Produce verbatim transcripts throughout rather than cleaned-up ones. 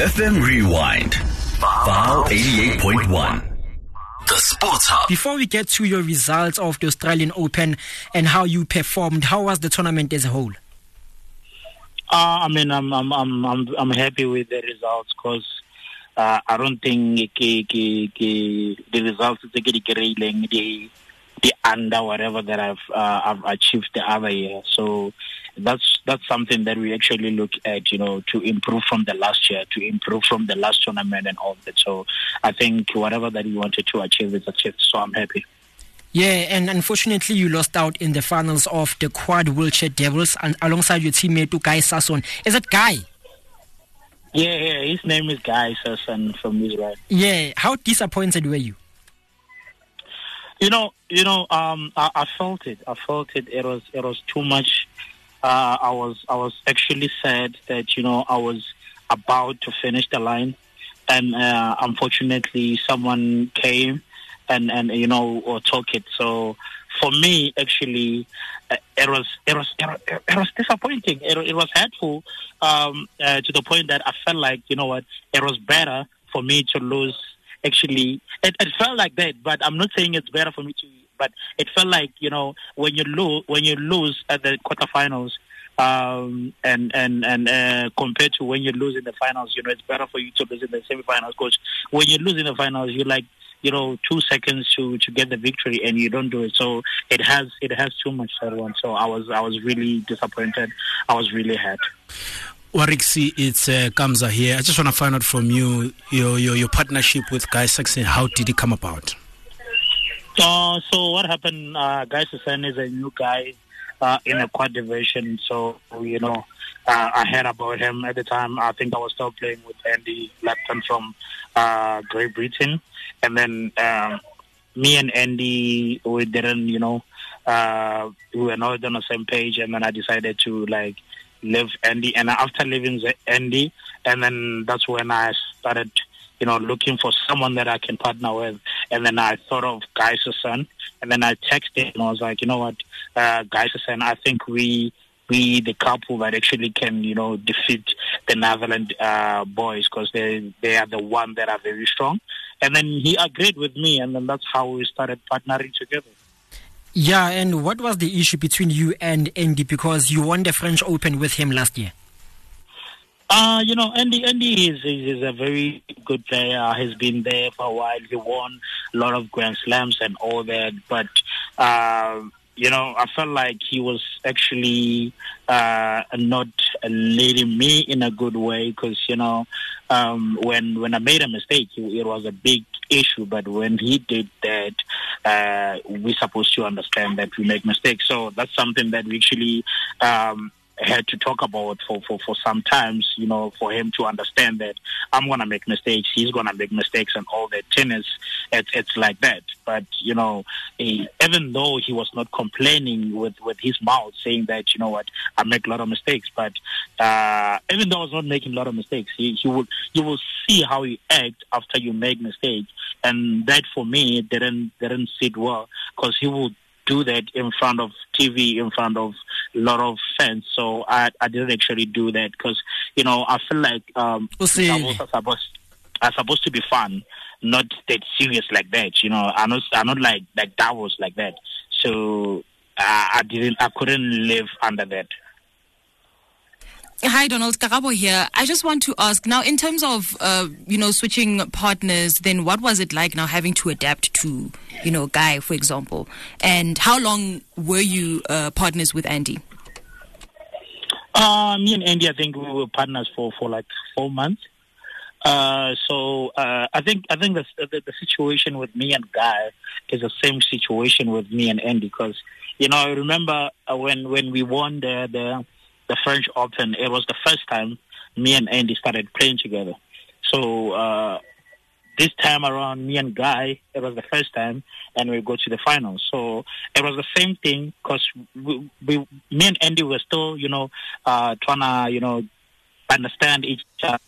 F M Rewind, F M eighty-eight point one. The Sports Hub. Before we get to your results of the Australian Open and how you performed, how was the tournament as a whole? Uh, I mean, I'm I'm I'm I'm, I'm happy with the results because uh, I don't think ke, ke, ke, the results are getting the the under whatever that I've uh, I've achieved the other year. So that's that's something that we actually look at, you know, to improve from the last year, to improve from the last tournament and all that. So I think whatever that we wanted to achieve is achieved. So I'm happy. Yeah, and unfortunately you lost out in the finals of the quad wheelchair devils and alongside your teammate Guy Sasson. Is that Guy? Yeah, yeah, his name is Guy Sasson from Israel. Yeah, how disappointed were you? You know, you know, um, I, I felt it. I felt it. It was, it was too much. Uh, I was, I was actually sad that, you know, I was about to finish the line, and uh, unfortunately someone came. And, and you know, or talk it. So for me, actually, uh, it was it was it was, it was disappointing. It, it was hurtful um, uh, to the point that I felt like, you know what, it was better for me to lose. Actually, it, it felt like that. But I'm not saying it's better for me to. But it felt like, you know, when you lose when you lose at the quarterfinals. Um, and and and uh, compared to when you lose in the finals, you know, it's better for you to lose in the semifinals. Coach, when you lose in the finals, you like, you know, two seconds to, to get the victory, and you don't do it. So it has it has too much for everyone. So I was I was really disappointed. I was really hurt. Warixi, it's uh, Kamza here. I just want to find out from you your your, your partnership with Guy Sasson. How did it come about? Uh, so what happened? Uh, Guy Sasson is a new guy. Uh, in a quad division, so, you know, uh, I heard about him at the time. I think I was still playing with Andy Lapton from uh, Great Britain, and then uh, me and Andy, we didn't, you know, uh, we were not on the same page, and then I decided to, like, leave Andy, and after leaving Andy, and then that's when I started, you know, looking for someone that I can partner with, and then I thought of Guy Sasson, and then I texted and I was like, you know what, uh, Guy Sasson, I think we we the couple that actually can, you know, defeat the Netherlands uh, boys because they they are the one that are very strong. And then he agreed with me, and then that's how we started partnering together. Yeah, and what was the issue between you and Andy? Because you won the French Open with him last year. Uh, you know, Andy Andy is, is, is a very good player. He's been there for a while. He won a lot of Grand Slams and all that. But, uh, you know, I felt like he was actually uh, not leading me in a good way because, you know, um, when when I made a mistake, it was a big issue. But when he did that, uh, we're supposed to understand that we make mistakes. So that's something that we actually... Um, had to talk about for, for, for some times, you know, for him to understand that I'm going to make mistakes, he's going to make mistakes and all that. Tennis, it, it's like that. But, you know, he, even though he was not complaining with, with his mouth, saying that, you know what, I make a lot of mistakes, but uh, even though I was not making a lot of mistakes, he, he would, you will see how he acts after you make mistakes. And that, for me, didn't, didn't sit well because he would do that in front of T V, in front of a lot of fans. So I, I didn't actually do that because, you know, I feel like um, doubles are supposed are supposed to be fun, not that serious like that. You know, I'm not I'm not like like doubles like that. So I, I didn't I couldn't live under that. Hi, Donald. Karabo here. I just want to ask now, in terms of uh, you know, switching partners, then what was it like now having to adapt to, you know, Guy, for example, and how long were you uh, partners with Andy? Uh, me and Andy, I think we were partners for, for like four months. Uh, so uh, I think I think the, the the situation with me and Guy is the same situation with me and Andy because, you know, I remember when when we won the the. the French Open, it was the first time me and Andy started playing together. So uh, this time around, me and Guy, it was the first time, and we go to the finals. So it was the same thing because we, we, me and Andy were still, you know, uh, trying to, you know, understand each other.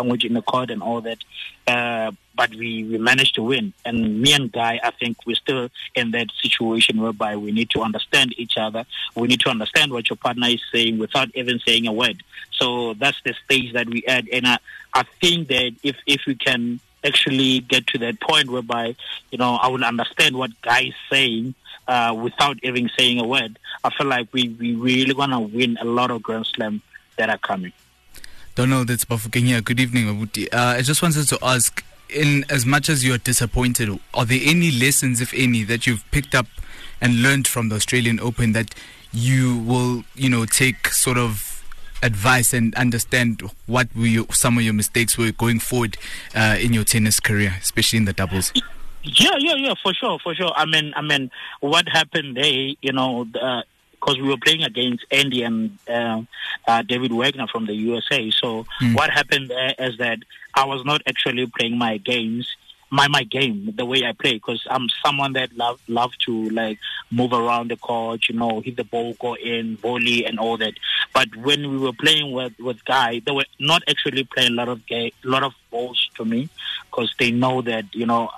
language in the court and all that. Uh, but we, we managed to win. And me and Guy, I think we're still in that situation whereby we need to understand each other. We need to understand what your partner is saying without even saying a word. So that's the stage that we at. And I, I think that if, if we can actually get to that point whereby, you know, I will understand what Guy is saying uh, without even saying a word, I feel like we, we really going to win a lot of Grand Slams that are coming. Donald, it's Bafokeng here. Good evening, Mabuti. Uh, I just wanted to ask, in as much as you are disappointed, are there any lessons, if any, that you've picked up and learned from the Australian Open that you will, you know, take sort of advice and understand what were your, some of your mistakes were going forward uh, in your tennis career, especially in the doubles? Yeah, yeah, yeah, for sure, for sure. I mean, I mean, what happened there, you know, the, because we were playing against Andy and uh, uh, David Wagner from the U S A. So mm. what happened there is that I was not actually playing my games, my my game, the way I play, because I'm someone that love love to like move around the court, you know, hit the ball, go in, volley, and all that. But when we were playing with with Guy, they were not actually playing a lot of game, lot of balls to me, because they know that, you know,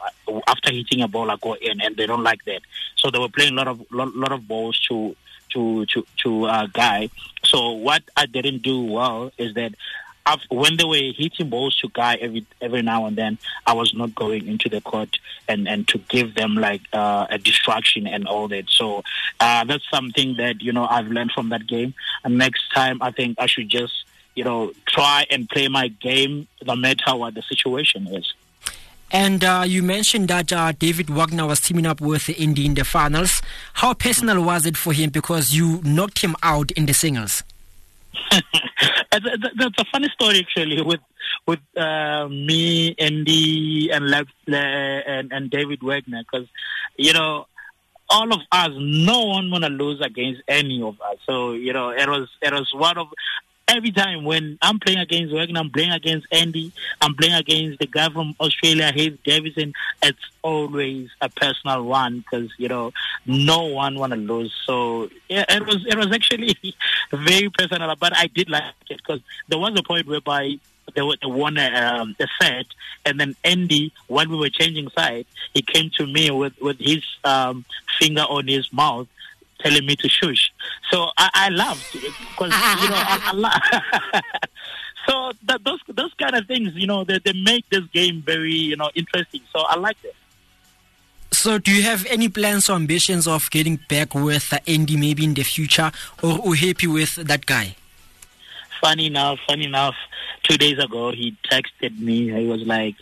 after hitting a ball, I go in, and they don't like that. So they were playing a lot of lot, lot of balls to. to to, to uh, Guy. So what I didn't do well is that I've, when they were hitting balls to Guy every every now and then, I was not going into the court and, and to give them like uh, a distraction and all that. So uh, that's something that, you know, I've learned from that game. And next time I think I should just, you know, try and play my game no matter what the situation is. And uh, you mentioned that uh, David Wagner was teaming up with Indy in the finals. How personal was it for him because you knocked him out in the singles? That's a funny story actually with with uh, me, Indy, and Le- Le- and, and David Wagner, because, you know, all of us, no one want to lose against any of us. So, you know, it was it was one of... Every time when I'm playing against Wagner, I'm playing against Andy, I'm playing against the guy from Australia, Heath Davidson, it's always a personal one because, you know, no one want to lose. So yeah, it was it was actually very personal, but I did like it because there was a point whereby they won a, um, a set, and then Andy, when we were changing sides, he came to me with, with his um, finger on his mouth, telling me to shush. So I, I laughed because, you know, I, I laugh. So that, those those kind of things, you know, they, they make this game very, you know, interesting. So I like it. So do you have any plans or ambitions of getting back with Andy maybe in the future, or are you happy with that guy? Funny enough, funny enough, two days ago he texted me. He was like,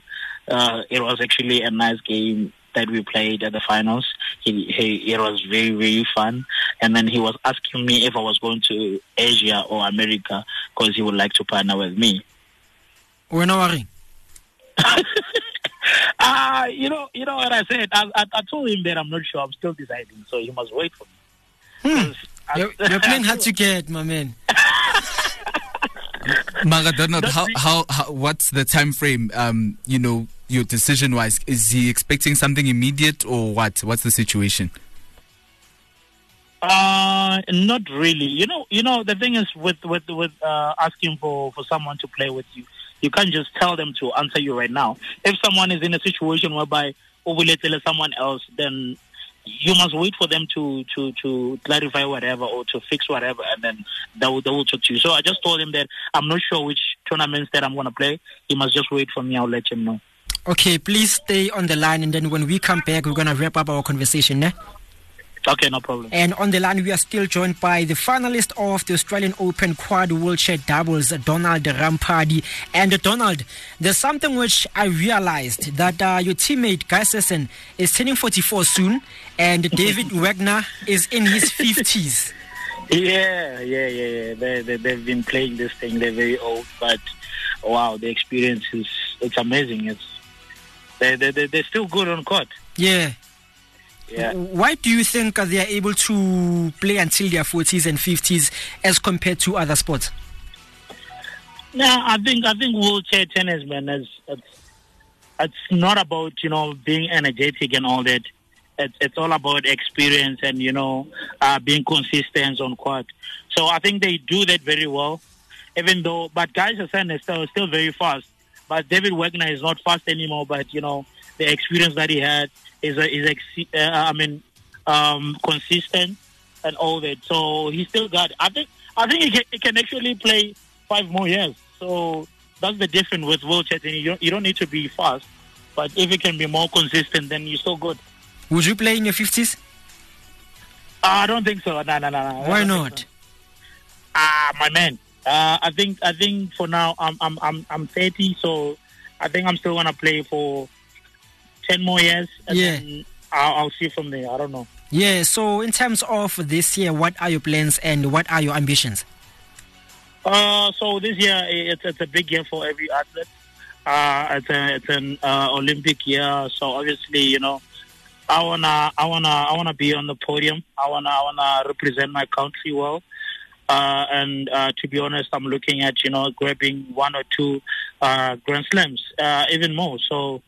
uh, it was actually a nice game that we played at the finals. He, he, it was very, very fun. And then he was asking me if I was going to Asia or America because he would like to partner with me. We're not worrying. uh, you know, you know what I said? I, I, I told him that I'm not sure. I'm still deciding. So he must wait for me. Hmm. I, you're, you're playing hard to get, my man. Maga, Donald, how, how, how, what's the time frame, um, you know, your decision-wise? Is he expecting something immediate or what? What's the situation? Uh, not really. You know, you know, the thing is with, with, with uh, asking for, for someone to play with you, you can't just tell them to answer you right now. If someone is in a situation whereby overlating someone else, then you must wait for them to, to, to clarify whatever or to fix whatever, and then they will, they will talk to you. So I just told him that I'm not sure which tournaments that I'm going to play. He must just wait for me. I'll let him know. Okay, please stay on the line, and then when we come back, we're going to wrap up our conversation. Eh? Okay, no problem. And on the line, we are still joined by the finalist of the Australian Open Quad Wheelchair Doubles, Donald Ramphadi. And uh, Donald, there's something which I realized, that uh, your teammate, Guy Sasson, is turning forty-four soon, and David Wagner is in his fifties. Yeah, yeah, yeah. yeah. They, they, they've been playing this thing. They're very old, but wow, the experience is it's amazing. It's They, they, they're still good on court. Yeah. yeah. Why do you think they are able to play until their forties and fifties as compared to other sports? Yeah, I think I think wheelchair tennis, man, is it's, it's not about, you know, being energetic and all that. It's, it's all about experience and, you know, uh, being consistent on court. So I think they do that very well, even though, but guys are saying they're still, still very fast. But David Wagner is not fast anymore, but, you know, the experience that he had is, is ex- uh, I mean, um, consistent and all that. So he still got it. I think, I think he can, he can actually play five more years. So that's the difference with Will Chetney. You, you don't need to be fast, but if it can be more consistent, then you're still good. Would you play in your fifties? Uh, I don't think so. No, no, no. no. Why not? Ah, so. uh, my man. Uh, I think I think for now I'm I'm I'm I'm thirty, so I think I'm still gonna play for ten more years, and yeah. then I'll, I'll see from there. I don't know. Yeah. So in terms of this year, what are your plans and what are your ambitions? Uh, so this year it's it's a big year for every athlete. Uh, it's a, it's an uh, Olympic year, so obviously you know I wanna I wanna I wanna be on the podium. I wanna I wanna represent my country well. Uh, and uh, to be honest, I'm looking at, you know, grabbing one or two uh, Grand Slams, uh, even more. So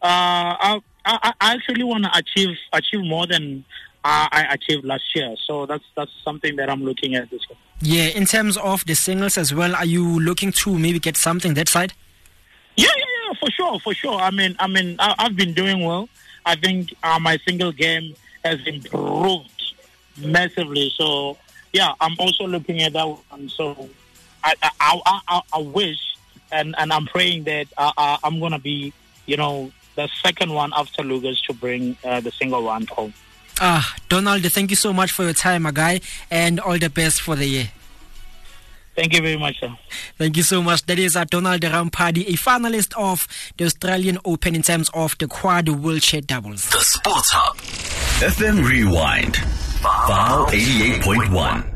uh, I, I actually want to achieve achieve more than I achieved last year. So that's that's something that I'm looking at this year. Yeah, in terms of the singles as well, are you looking to maybe get something that side? Yeah, yeah, yeah, for sure, for sure. I mean, I mean, I, I've been doing well. I think uh, my single game has improved massively. So. Yeah, I'm also looking at that one. So I I, I, I wish and, and I'm praying that I, I, I'm going to be, you know, the second one after Lucas to bring uh, the single one home. Ah, Donald, thank you so much for your time, my guy, and all the best for the year. Thank you very much, sir. Thank you so much. That is uh, Donald Ramphadi, a finalist of the Australian Open in terms of the quad wheelchair doubles. The Sports Hub. F M Rewind. F M eighty-eight point one.